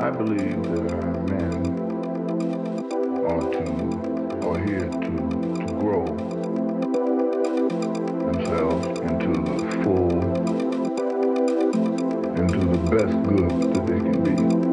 I believe that our men are here to grow themselves into the best good that they can be.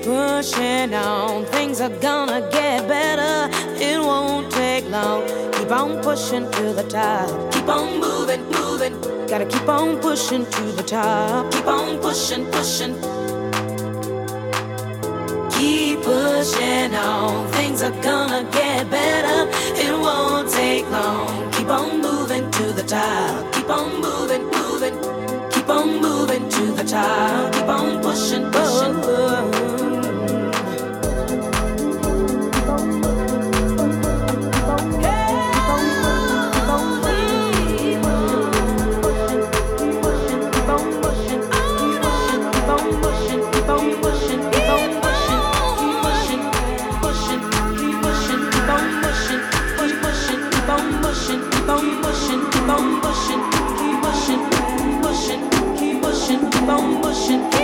keep pushing on. Things are gonna get better, it won't take long. Keep on pushing to the top. Keep on moving, moving. Gotta keep on pushing to the top. Keep on pushing, pushing. Keep pushing on. Things are gonna get better, it won't take long. Keep on moving to the top. Keep on moving, moving. Keep on moving to the top. Keep on pushing, pushing. Keep on pushing, keep on pushing, keep on pushing, keep on pushing, keep on pushing, keep on pushing.